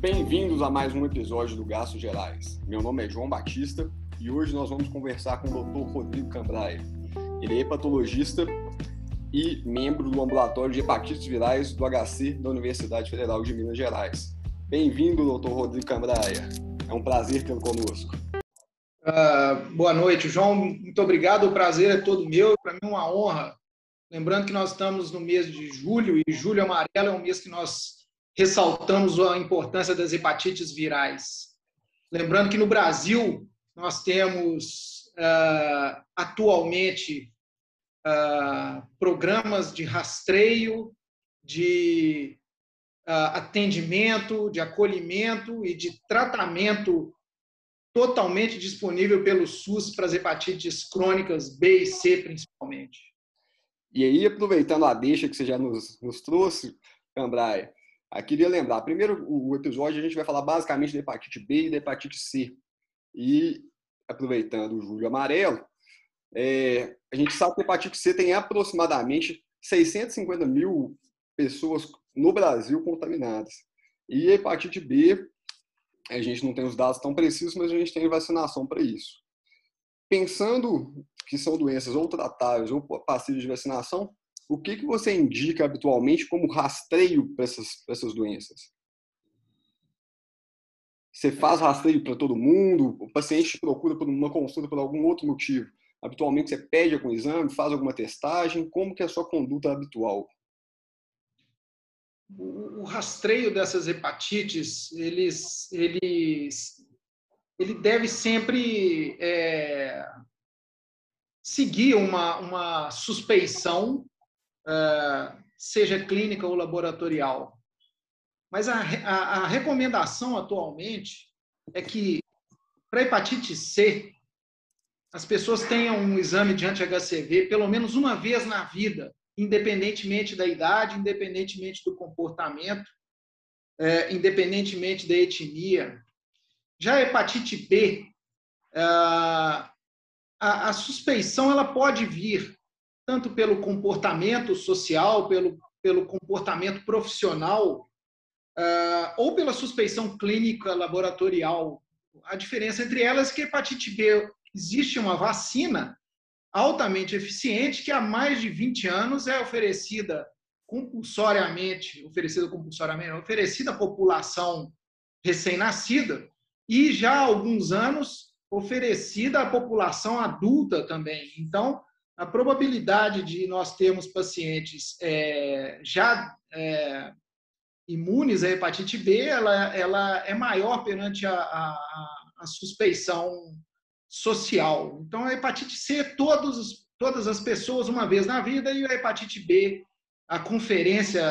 Bem-vindos a mais um episódio do Gastro Gerais. Meu nome é João Batista e hoje nós vamos conversar com o Dr. Rodrigo Cambraia. Ele é hepatologista e membro do Ambulatório de Hepatites Virais do HC da Universidade Federal de Minas Gerais. Bem-vindo, Dr. Rodrigo Cambraia. É um prazer tê-lo conosco. Boa noite, João. Muito obrigado. O prazer é todo meu. Para mim é uma honra. Lembrando que nós estamos no mês de julho, e julho amarelo é um mês que nós ressaltamos a importância das hepatites virais. Lembrando que no Brasil nós temos atualmente programas de rastreio, de atendimento, de acolhimento e de tratamento totalmente disponível pelo SUS para as hepatites crônicas B e C, principalmente. E aí, aproveitando a deixa que você já nos trouxe, Cambraia, queria lembrar, primeiro o episódio a gente vai falar basicamente da hepatite B e da hepatite C. E, aproveitando o julho amarelo, a gente sabe que a hepatite C tem aproximadamente 650 mil pessoas no Brasil contaminadas. E a hepatite B, a gente não tem os dados tão precisos, mas a gente tem vacinação para isso. Pensando que são doenças ou tratáveis ou passíveis de vacinação, o que você indica habitualmente como rastreio para essas doenças? Você faz rastreio para todo mundo? O paciente te procura por uma consulta por algum outro motivo? Habitualmente você pede algum exame, faz alguma testagem? Como que é a sua conduta habitual? O rastreio dessas hepatites, ele deve sempre seguir uma suspeição, seja clínica ou laboratorial. Mas a recomendação atualmente é que, para hepatite C, as pessoas tenham um exame de anti-HCV pelo menos uma vez na vida, independentemente da idade, independentemente do comportamento, independentemente da etnia. Já a hepatite B, a suspeição ela pode vir tanto pelo comportamento social, pelo comportamento profissional, ou pela suspeição clínica laboratorial. A diferença entre elas é que a hepatite B existe uma vacina altamente eficiente que há mais de 20 anos é oferecida compulsoriamente à população recém-nascida e já há alguns anos oferecida à população adulta também. Então, a probabilidade de nós termos pacientes imunes à hepatite B, ela é maior perante a suspeição social. Então, a hepatite C, todas as pessoas uma vez na vida, e a hepatite B, a conferência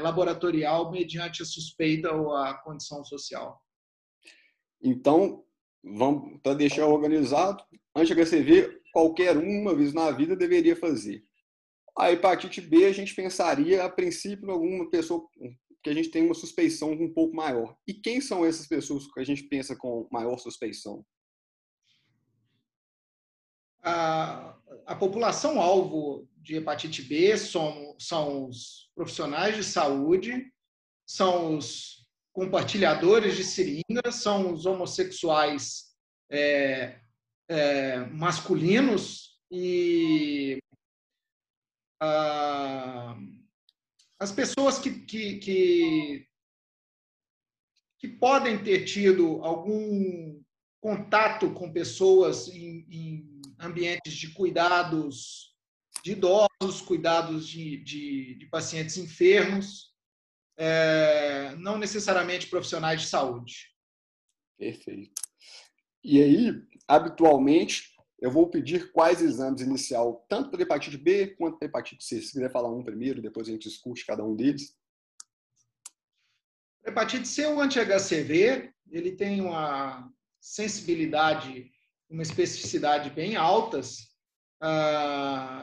laboratorial mediante a suspeita ou a condição social. Então, vamos para deixar organizado, anti-HCV, qualquer uma vez na vida deveria fazer. A hepatite B, a gente pensaria, a princípio, em alguma pessoa que a gente tem uma suspeição um pouco maior. E quem são essas pessoas que a gente pensa com maior suspeição? A população-alvo de hepatite B são os profissionais de saúde, são os compartilhadores de seringas, são os homossexuais masculinos e as pessoas que podem ter tido algum contato com pessoas em ambientes de cuidados de idosos, cuidados de pacientes enfermos, não necessariamente profissionais de saúde. Perfeito. E aí, habitualmente, eu vou pedir quais exames inicial, tanto para hepatite B quanto para hepatite C. Se quiser falar um primeiro, depois a gente discute cada um deles. Hepatite C, o anti-HCV, ele tem uma sensibilidade, uma especificidade bem altas.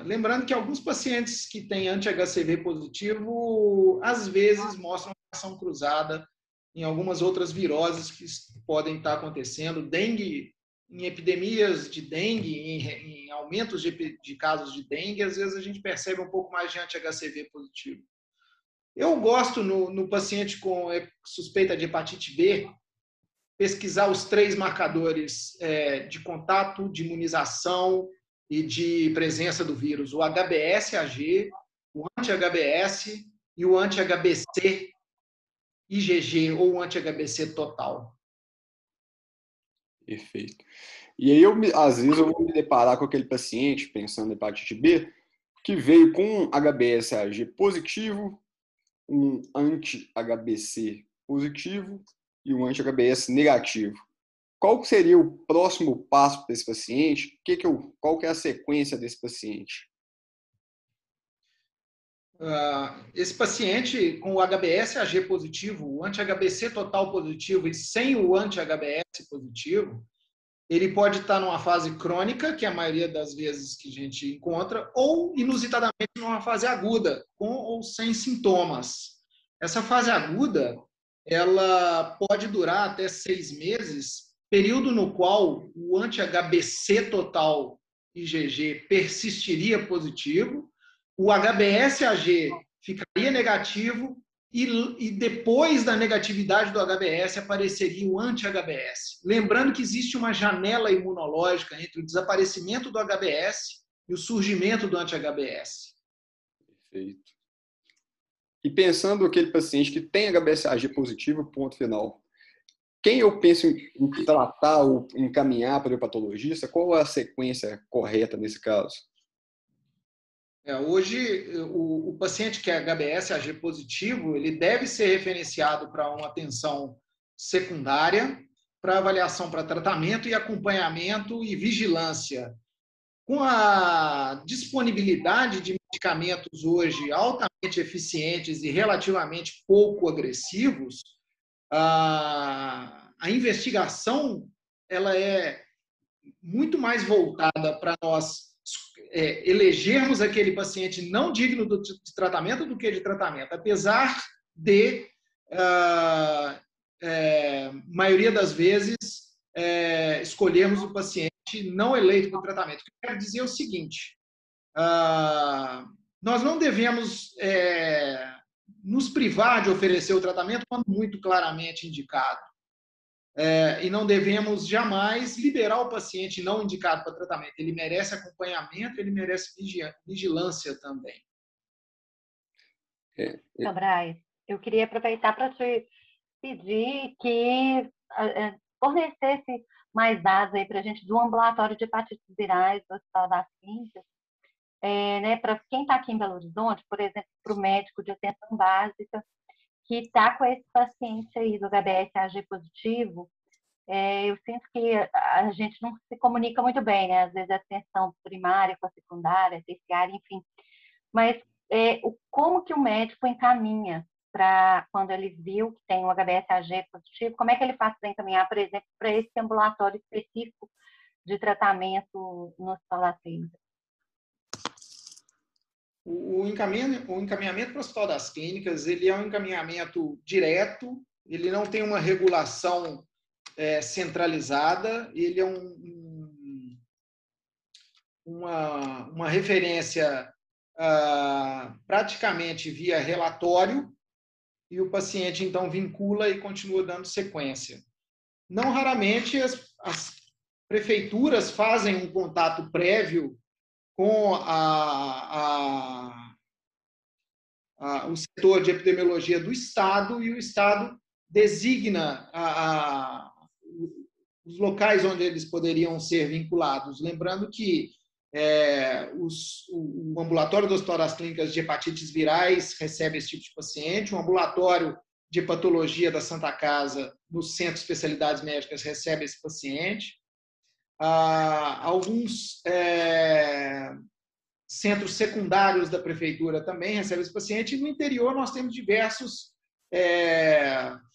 Lembrando que alguns pacientes que têm anti-HCV positivo, às vezes mostram reação cruzada em algumas outras viroses que podem estar acontecendo. Dengue, em epidemias de dengue, em aumentos de casos de dengue, às vezes a gente percebe um pouco mais de anti-HCV positivo. Eu gosto, no paciente com suspeita de hepatite B, pesquisar os 3 marcadores de contato, de imunização e de presença do vírus. O HBsAg, o anti-HBs e o anti-HBc IgG ou anti-HBc total. Perfeito. E aí, às vezes, eu vou me deparar com aquele paciente, pensando em hepatite B, que veio com um HBsAg positivo, um anti-HBc positivo e um anti-HBs negativo. Qual seria o próximo passo desse paciente? Qual que é a sequência desse paciente? Esse paciente com o HBsAg positivo, o anti-HBc total positivo e sem o anti-HBs positivo, ele pode estar numa fase crônica, que é a maioria das vezes que a gente encontra, ou inusitadamente numa fase aguda, com ou sem sintomas. Essa fase aguda, ela pode durar até 6 meses, período no qual o anti-HBc total IgG persistiria positivo, o HBsAg ficaria negativo e depois da negatividade do HBs apareceria o anti-HBs. Lembrando que existe uma janela imunológica entre o desaparecimento do HBs e o surgimento do anti-HBs. Perfeito. E pensando aquele paciente que tem HBsAg positivo, ponto final, quem eu penso em tratar ou encaminhar para o hepatologista, qual é a sequência correta nesse caso? Hoje, o paciente que é HBsAg positivo, ele deve ser referenciado para uma atenção secundária, para avaliação para tratamento e acompanhamento e vigilância. Com a disponibilidade de medicamentos hoje altamente eficientes e relativamente pouco agressivos, a investigação ela é muito mais voltada para nós elegermos aquele paciente não digno de tratamento do que de tratamento, apesar de, maioria das vezes, escolhermos o paciente não eleito para o tratamento. O que eu quero dizer é o seguinte, nós não devemos nos privar de oferecer o tratamento quando muito claramente indicado. E não devemos jamais liberar o paciente não indicado para tratamento. Ele merece acompanhamento, ele merece vigilância também. Cambraia, eu queria aproveitar para te pedir que fornecesse mais dados aí para a gente do ambulatório de hepatites virais do Hospital das Clínicas, né, para quem está aqui em Belo Horizonte, por exemplo, para o médico de atenção básica, que está com esse paciente aí do HBsAg positivo, eu sinto que a gente não se comunica muito bem, né? Às vezes a atenção primária com a secundária, terciária, enfim. Mas como que o médico encaminha para quando ele viu que tem um HBsAg positivo? Como é que ele faz para encaminhar, por exemplo, para esse ambulatório específico de tratamento no Hospital das Clínicas? O encaminhamento para o Hospital das Clínicas, ele é um encaminhamento direto, ele não tem uma regulação centralizada, ele é uma referência praticamente via relatório e o paciente, então, vincula e continua dando sequência. Não raramente as prefeituras fazem um contato prévio com o setor de epidemiologia do Estado, e o Estado designa os locais onde eles poderiam ser vinculados. Lembrando que o ambulatório do Hospital das Clínicas de Hepatites Virais recebe esse tipo de paciente, o ambulatório de hepatologia da Santa Casa, no Centro de Especialidades Médicas, recebe esse paciente. Alguns centros secundários da prefeitura também recebem esse paciente. E no interior nós temos diversos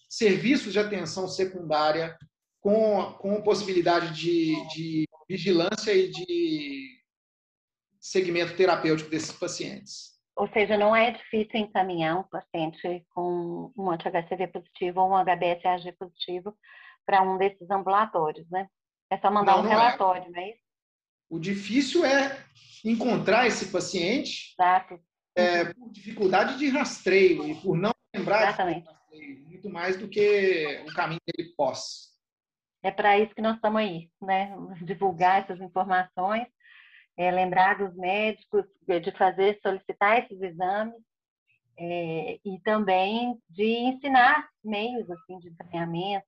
serviços de atenção secundária com possibilidade de vigilância e de segmento terapêutico desses pacientes. Ou seja, não é difícil encaminhar um paciente com um anti-HCV positivo ou um HBsAg positivo para um desses ambulatórios, né? É só mandar um relatório, não é isso? O difícil é encontrar esse paciente, exato, por dificuldade de rastreio e por não lembrar de rastreio, muito mais do que o caminho dele pós. É para isso que nós estamos aí, né? Divulgar essas informações, lembrar dos médicos de fazer, solicitar esses exames e também de ensinar meios assim, de tratamento.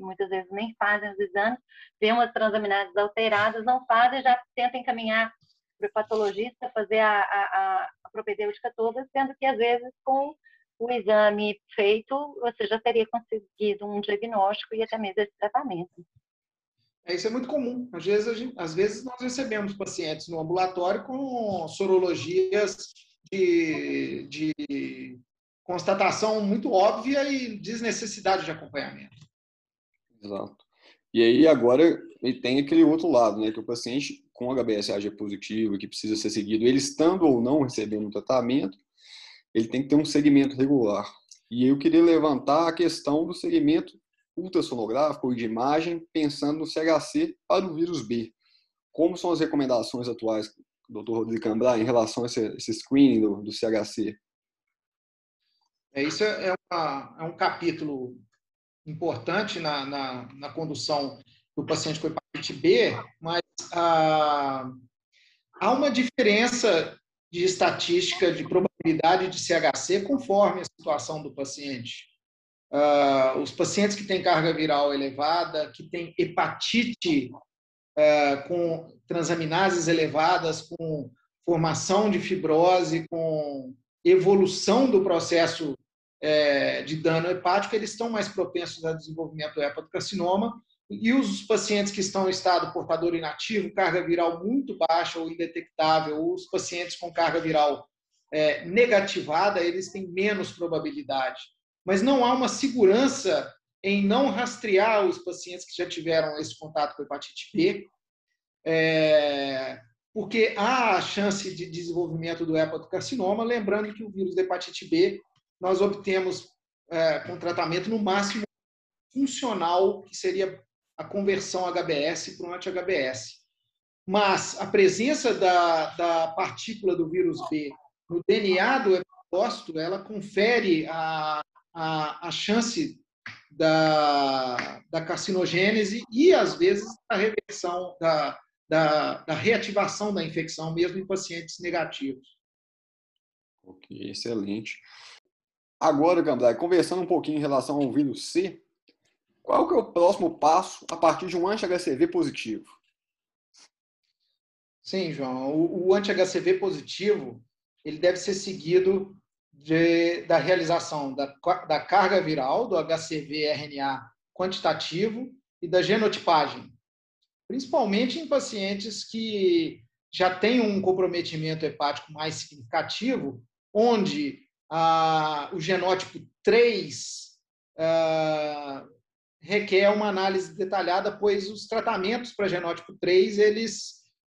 Muitas vezes nem fazem os exames, vêem umas transaminases alteradas, não fazem, já tentam encaminhar para o patologista fazer a propedêutica toda, sendo que às vezes com o exame feito, você já teria conseguido um diagnóstico e até mesmo esse tratamento. Isso é muito comum. Às vezes nós recebemos pacientes no ambulatório com sorologias de constatação muito óbvia e desnecessidade de acompanhamento. Exato. E aí agora ele tem aquele outro lado, né, que o paciente com HBsAg positivo, que precisa ser seguido, ele estando ou não recebendo o tratamento, ele tem que ter um segmento regular. E eu queria levantar a questão do segmento ultrassonográfico ou de imagem, pensando no CHC para o vírus B. Como são as recomendações atuais, Dr. Rodrigo Cambraia, em relação a esse screening do CHC? Isso é um capítulo importante na condução do paciente com hepatite B, mas há uma diferença de estatística de probabilidade de CHC conforme a situação do paciente. Os pacientes que têm carga viral elevada, que têm hepatite com transaminases elevadas, com formação de fibrose, com evolução do processo de dano hepático, eles estão mais propensos a desenvolvimento do hepatocarcinoma. E os pacientes que estão em estado portador inativo, carga viral muito baixa ou indetectável, ou os pacientes com carga viral negativada, eles têm menos probabilidade. Mas não há uma segurança em não rastrear os pacientes que já tiveram esse contato com hepatite B, porque há a chance de desenvolvimento do hepatocarcinoma, lembrando que o vírus da hepatite B nós obtemos com tratamento no máximo funcional, que seria a conversão HBs para um anti-HBs. Mas a presença da partícula do vírus B no DNA do hepatócito, ela confere a chance da carcinogênese e, às vezes, a reversão da reativação da infecção, mesmo em pacientes negativos. Ok, excelente. Agora, Cambraia, conversando um pouquinho em relação ao vírus C, qual que é o próximo passo a partir de um anti-HCV positivo? Sim, João. O anti-HCV positivo, ele deve ser seguido da realização da carga viral, do HCV RNA quantitativo e da genotipagem. Principalmente em pacientes que já têm um comprometimento hepático mais significativo, onde o genótipo 3... requer uma análise detalhada, pois os tratamentos para genótipo 3,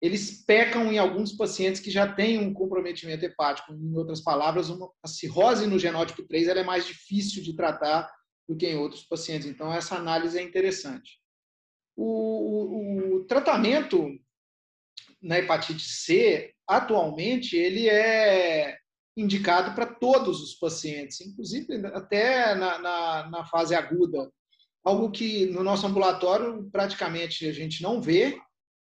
eles pecam em alguns pacientes que já têm um comprometimento hepático. Em outras palavras, a cirrose no genótipo 3 ela é mais difícil de tratar do que em outros pacientes. Então, essa análise é interessante. O tratamento na hepatite C, atualmente, ele é indicado para todos os pacientes, inclusive até na fase aguda. Algo que no nosso ambulatório praticamente a gente não vê,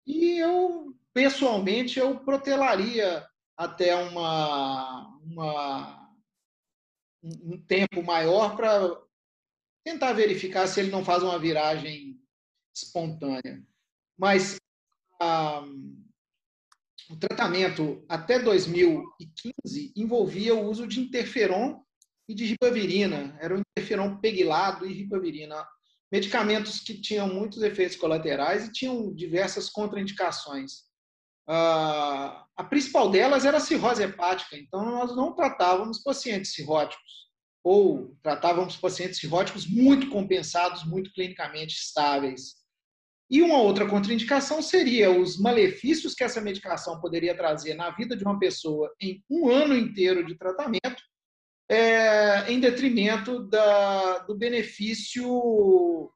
e eu, pessoalmente, eu protelaria até um tempo maior para tentar verificar se ele não faz uma viragem espontânea. Mas o tratamento até 2015 envolvia o uso de interferon e de ribavirina, era o interferon pegilado e ribavirina. Medicamentos que tinham muitos efeitos colaterais e tinham diversas contraindicações. A principal delas era a cirrose hepática, então nós não tratávamos pacientes cirróticos, ou tratávamos pacientes cirróticos muito compensados, muito clinicamente estáveis. E uma outra contraindicação seria os malefícios que essa medicação poderia trazer na vida de uma pessoa em um ano inteiro de tratamento, em detrimento do benefício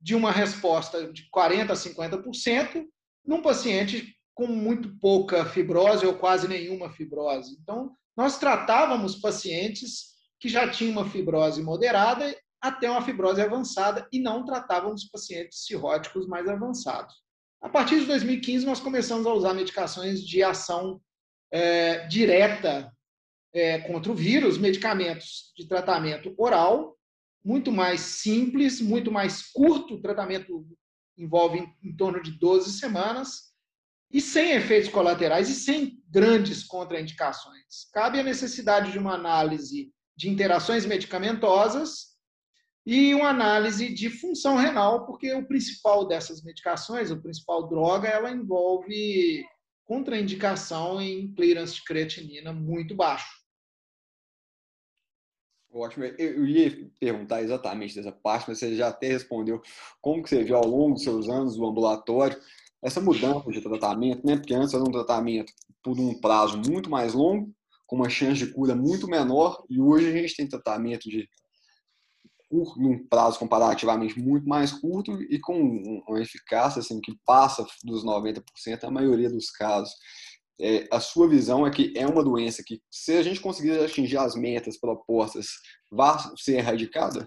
de uma resposta de 40% a 50% num paciente com muito pouca fibrose ou quase nenhuma fibrose. Então, nós tratávamos pacientes que já tinham uma fibrose moderada até uma fibrose avançada e não tratávamos pacientes cirróticos mais avançados. A partir de 2015, nós começamos a usar medicações de ação direta contra o vírus, medicamentos de tratamento oral, muito mais simples, muito mais curto, o tratamento envolve em torno de 12 semanas, e sem efeitos colaterais e sem grandes contraindicações. Cabe a necessidade de uma análise de interações medicamentosas e uma análise de função renal, porque o principal dessas medicações, a principal droga, ela envolve contraindicação em clearance de creatinina muito baixo. Ótimo. Eu ia perguntar exatamente dessa parte, mas você já até respondeu como que você viu ao longo dos seus anos do ambulatório essa mudança de tratamento, né? Porque antes era um tratamento por um prazo muito mais longo, com uma chance de cura muito menor, e hoje a gente tem tratamento de um prazo comparativamente muito mais curto e com uma eficácia assim, que passa dos 90% na maioria dos casos. A sua visão é que é uma doença que, se a gente conseguir atingir as metas propostas, vai ser erradicada?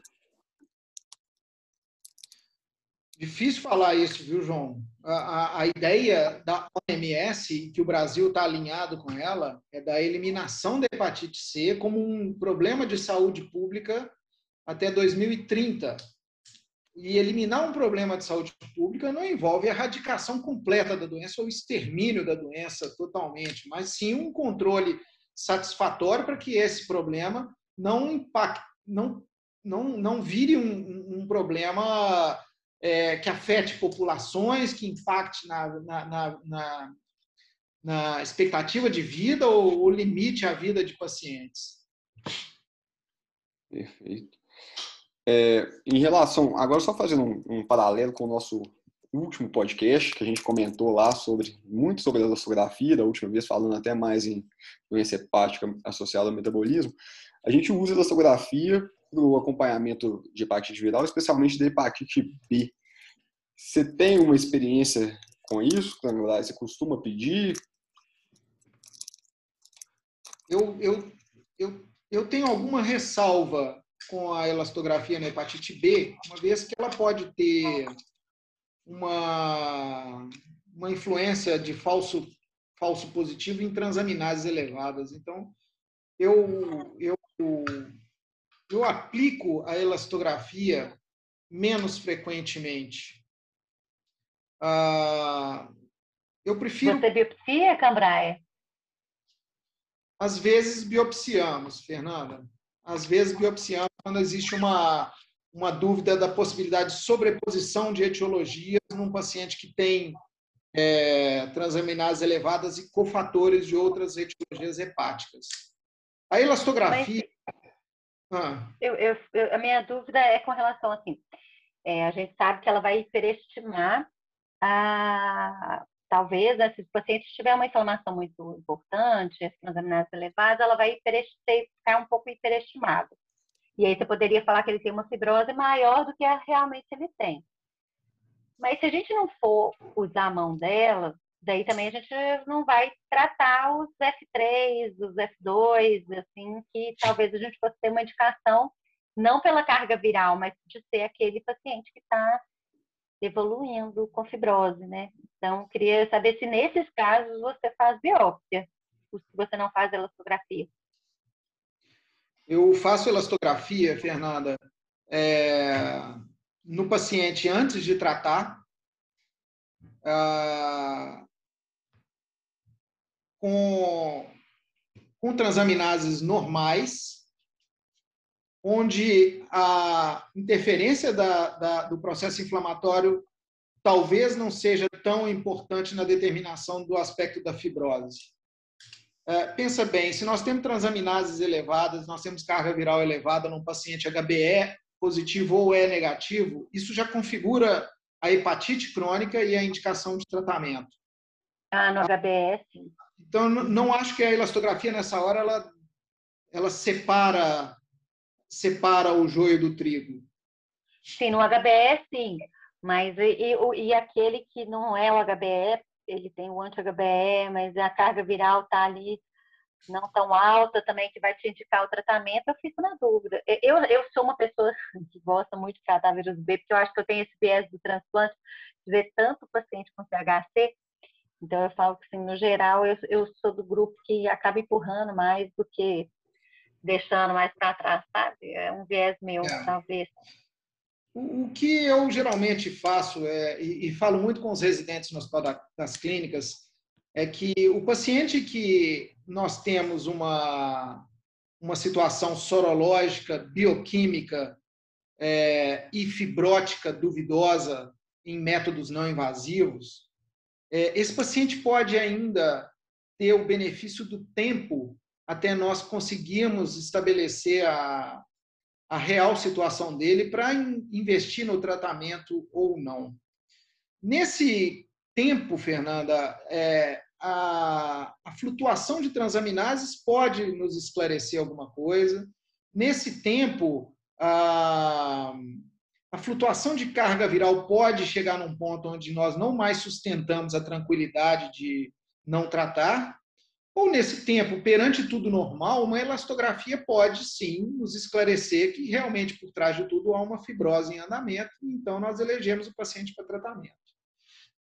Difícil falar isso, viu, João? A ideia da OMS, que o Brasil está alinhado com ela, é da eliminação da hepatite C como um problema de saúde pública até 2030. E eliminar um problema de saúde pública não envolve a erradicação completa da doença ou o extermínio da doença totalmente, mas sim um controle satisfatório para que esse problema não impacte, não vire um problema que afete populações, que impacte na expectativa de vida ou limite a vida de pacientes. Perfeito. Em relação, agora só fazendo um paralelo com o nosso último podcast, que a gente comentou lá muito sobre a elastografia, da última vez falando até mais em doença hepática associada ao metabolismo, a gente usa a elastografia para o acompanhamento de hepatite viral, especialmente da hepatite B. Você tem uma experiência com isso? Você costuma pedir? Eu tenho alguma ressalva com a elastografia na hepatite B, uma vez que ela pode ter uma influência de falso positivo em transaminases elevadas. Então, eu aplico a elastografia menos frequentemente. Eu prefiro... Você biopsia, Cambraia? Às vezes biopsiamos, Fernanda. Às vezes biopsiamos quando existe uma dúvida da possibilidade de sobreposição de etiologias num paciente que tem transaminases elevadas e cofatores de outras etiologias hepáticas. A elastografia... A minha dúvida é com relação, assim, a gente sabe que ela vai hiperestimar, talvez, né, se o paciente tiver uma inflamação muito importante, as transaminases elevadas, ela vai ficar um pouco hiperestimada. E aí você poderia falar que ele tem uma fibrose maior do que realmente ele tem. Mas se a gente não for usar a mão dela, daí também a gente não vai tratar os F3, os F2, assim, que talvez a gente possa ter uma indicação, não pela carga viral, mas de ser aquele paciente que está evoluindo com fibrose, né? Então, queria saber se nesses casos você faz biópsia, ou se você não faz elastografia. Eu faço elastografia, Fernanda, no paciente antes de tratar, com transaminases normais, onde a interferência do processo inflamatório talvez não seja tão importante na determinação do aspecto da fibrose. Pensa bem, se nós temos transaminases elevadas, nós temos carga viral elevada num paciente HBE positivo ou E negativo, isso já configura a hepatite crônica e a indicação de tratamento. No HBS. Então, não acho que a elastografia, nessa hora, ela separa o joio do trigo. Sim, no HBE, sim. Mas e aquele que não é o HBE, ele tem o anti-HBE, mas a carga viral está ali não tão alta também, que vai te indicar o tratamento, eu fico na dúvida. Eu sou uma pessoa que gosta muito de tratar vírus B, porque eu acho que eu tenho esse viés do transplante, de ver tanto paciente com CHC, então eu falo que, assim, no geral, eu sou do grupo que acaba empurrando mais do que deixando mais para trás, sabe? É um viés meu, talvez. O que eu geralmente faço, e falo muito com os residentes no hospital das clínicas, é que o paciente que nós temos uma situação sorológica, bioquímica e fibrótica duvidosa em métodos não invasivos, esse paciente pode ainda ter o benefício do tempo até nós conseguirmos estabelecer a real situação dele para investir no tratamento ou não. Nesse tempo, Fernanda, a flutuação de transaminases pode nos esclarecer alguma coisa. Nesse tempo, a flutuação de carga viral pode chegar num ponto onde nós não mais sustentamos a tranquilidade de não tratar. Ou nesse tempo, perante tudo normal, uma elastografia pode sim nos esclarecer que realmente por trás de tudo há uma fibrose em andamento, então nós elegemos o paciente para tratamento.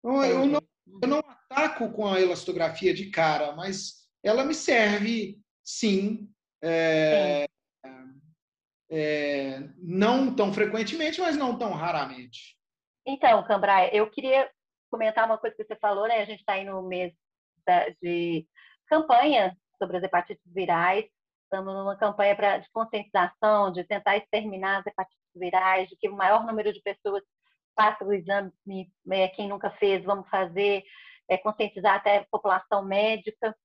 Então, eu não ataco com a elastografia de cara, mas ela me serve sim, não tão frequentemente, mas não tão raramente. Então, Cambraia, eu queria comentar uma coisa que você falou, né? A gente está aí no mês de campanha sobre as hepatites virais, estamos numa campanha de conscientização, de tentar exterminar as hepatites virais, de que o maior número de pessoas faça o exame, quem nunca fez, vamos fazer, conscientizar até a população médica.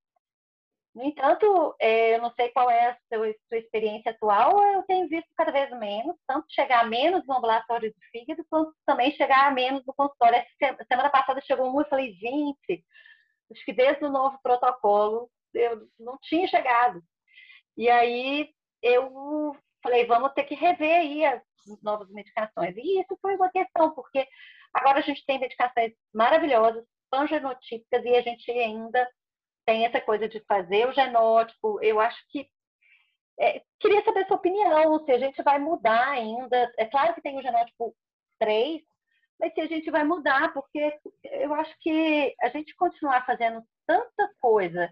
No entanto, eu não sei qual é a sua experiência atual, eu tenho visto cada vez menos, tanto chegar menos no ambulatório de fígado, quanto também chegar menos no consultório. Semana passada chegou um e falei, gente, acho que desde o novo protocolo eu não tinha chegado. E aí eu falei, vamos ter que rever aí as novas medicações. E isso foi uma questão, porque agora a gente tem medicações maravilhosas, pangenotípicas, e a gente ainda tem essa coisa de fazer o genótipo. Eu acho que... queria saber a sua opinião, se a gente vai mudar ainda. É claro que tem o genótipo 3, mas se a gente vai mudar, porque eu acho que a gente continuar fazendo tanta coisa,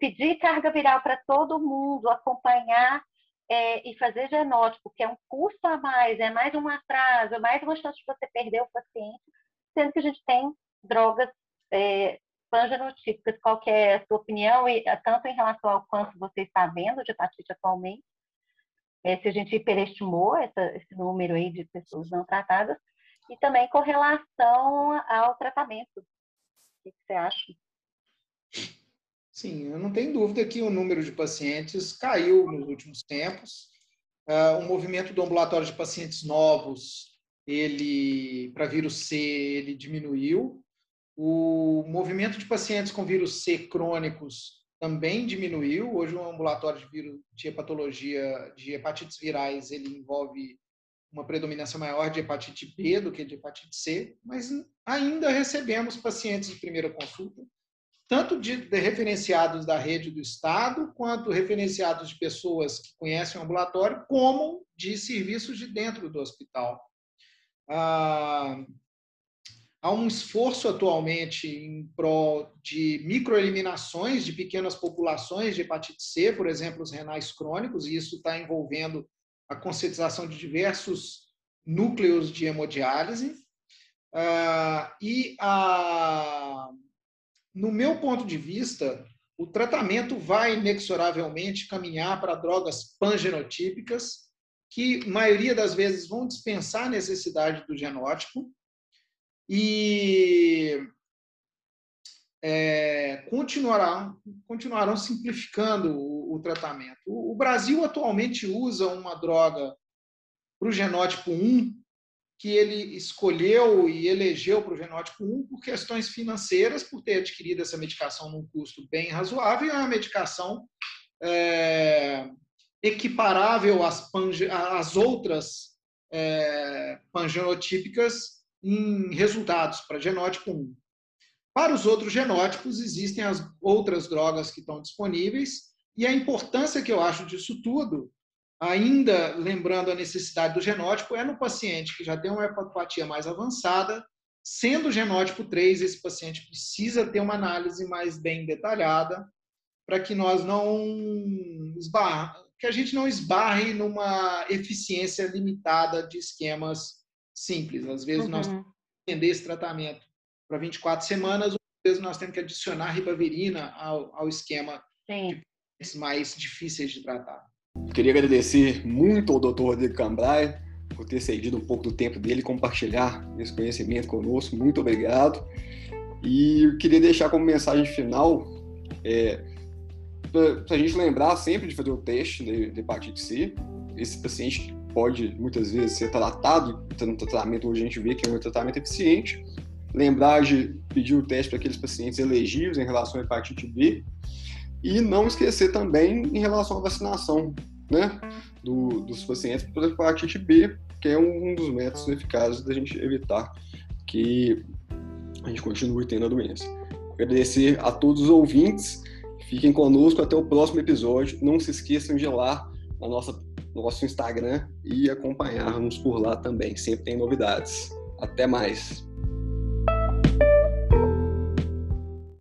pedir carga viral para todo mundo, acompanhar e fazer genótipo, que é um custo a mais, é mais um atraso, é mais uma chance de você perder o paciente, sendo que a gente tem drogas pangenotípicas. Qual que é a sua opinião, e tanto em relação ao quanto você está vendo de hepatite atualmente, se a gente hiperestimou esse número aí de pessoas não tratadas, e também com relação ao tratamento. O que você acha? Sim, eu não tenho dúvida que o número de pacientes caiu nos últimos tempos. O movimento do ambulatório de pacientes novos, para vírus C, ele diminuiu. O movimento de pacientes com vírus C crônicos também diminuiu. Hoje, o ambulatório de hepatologia de hepatites virais, ele envolve uma predominância maior de hepatite B do que de hepatite C, mas ainda recebemos pacientes de primeira consulta, tanto de referenciados da rede do Estado, quanto referenciados de pessoas que conhecem o ambulatório, como de serviços de dentro do hospital. Há um esforço atualmente em prol de microeliminações de pequenas populações de hepatite C, por exemplo, os renais crônicos, e isso está envolvendo a conscientização de diversos núcleos de hemodiálise. No meu ponto de vista, o tratamento vai inexoravelmente caminhar para drogas pangenotípicas, que a maioria das vezes vão dispensar a necessidade do genótipo, e continuarão simplificando o tratamento. O Brasil atualmente usa uma droga para o genótipo 1, que ele escolheu e elegeu para o genótipo 1 por questões financeiras, por ter adquirido essa medicação num custo bem razoável. É uma medicação equiparável às outras pangenotípicas em resultados para genótipo 1. Para os outros genótipos, existem as outras drogas que estão disponíveis, e a importância que eu acho disso tudo, ainda lembrando a necessidade do genótipo, é no paciente que já tem uma hepatopatia mais avançada, sendo o genótipo 3, esse paciente precisa ter uma análise mais bem detalhada para que nós a gente não esbarre numa eficiência limitada de esquemas simples. Às vezes nós temos que estender esse tratamento para 24 semanas, ou às vezes nós temos que adicionar ribavirina ao esquema de pacientes mais difíceis de tratar. Eu queria agradecer muito ao Dr. Rodrigo Cambraia por ter cedido um pouco do tempo dele e compartilhar esse conhecimento conosco. Muito obrigado. E eu queria deixar como mensagem final para a gente lembrar sempre de fazer o teste de hepatite C. Esse paciente pode, muitas vezes, ser tratado, no tratamento hoje a gente vê que é um tratamento eficiente. Lembrar de pedir o teste para aqueles pacientes elegíveis em relação à hepatite B. E não esquecer também em relação à vacinação, né? Dos pacientes para a hepatite B, que é um dos métodos eficazes da gente evitar que a gente continue tendo a doença. Agradecer a todos os ouvintes, fiquem conosco até o próximo episódio. Não se esqueçam de ir lá no nosso Instagram e acompanhar-nos por lá também, sempre tem novidades. Até mais!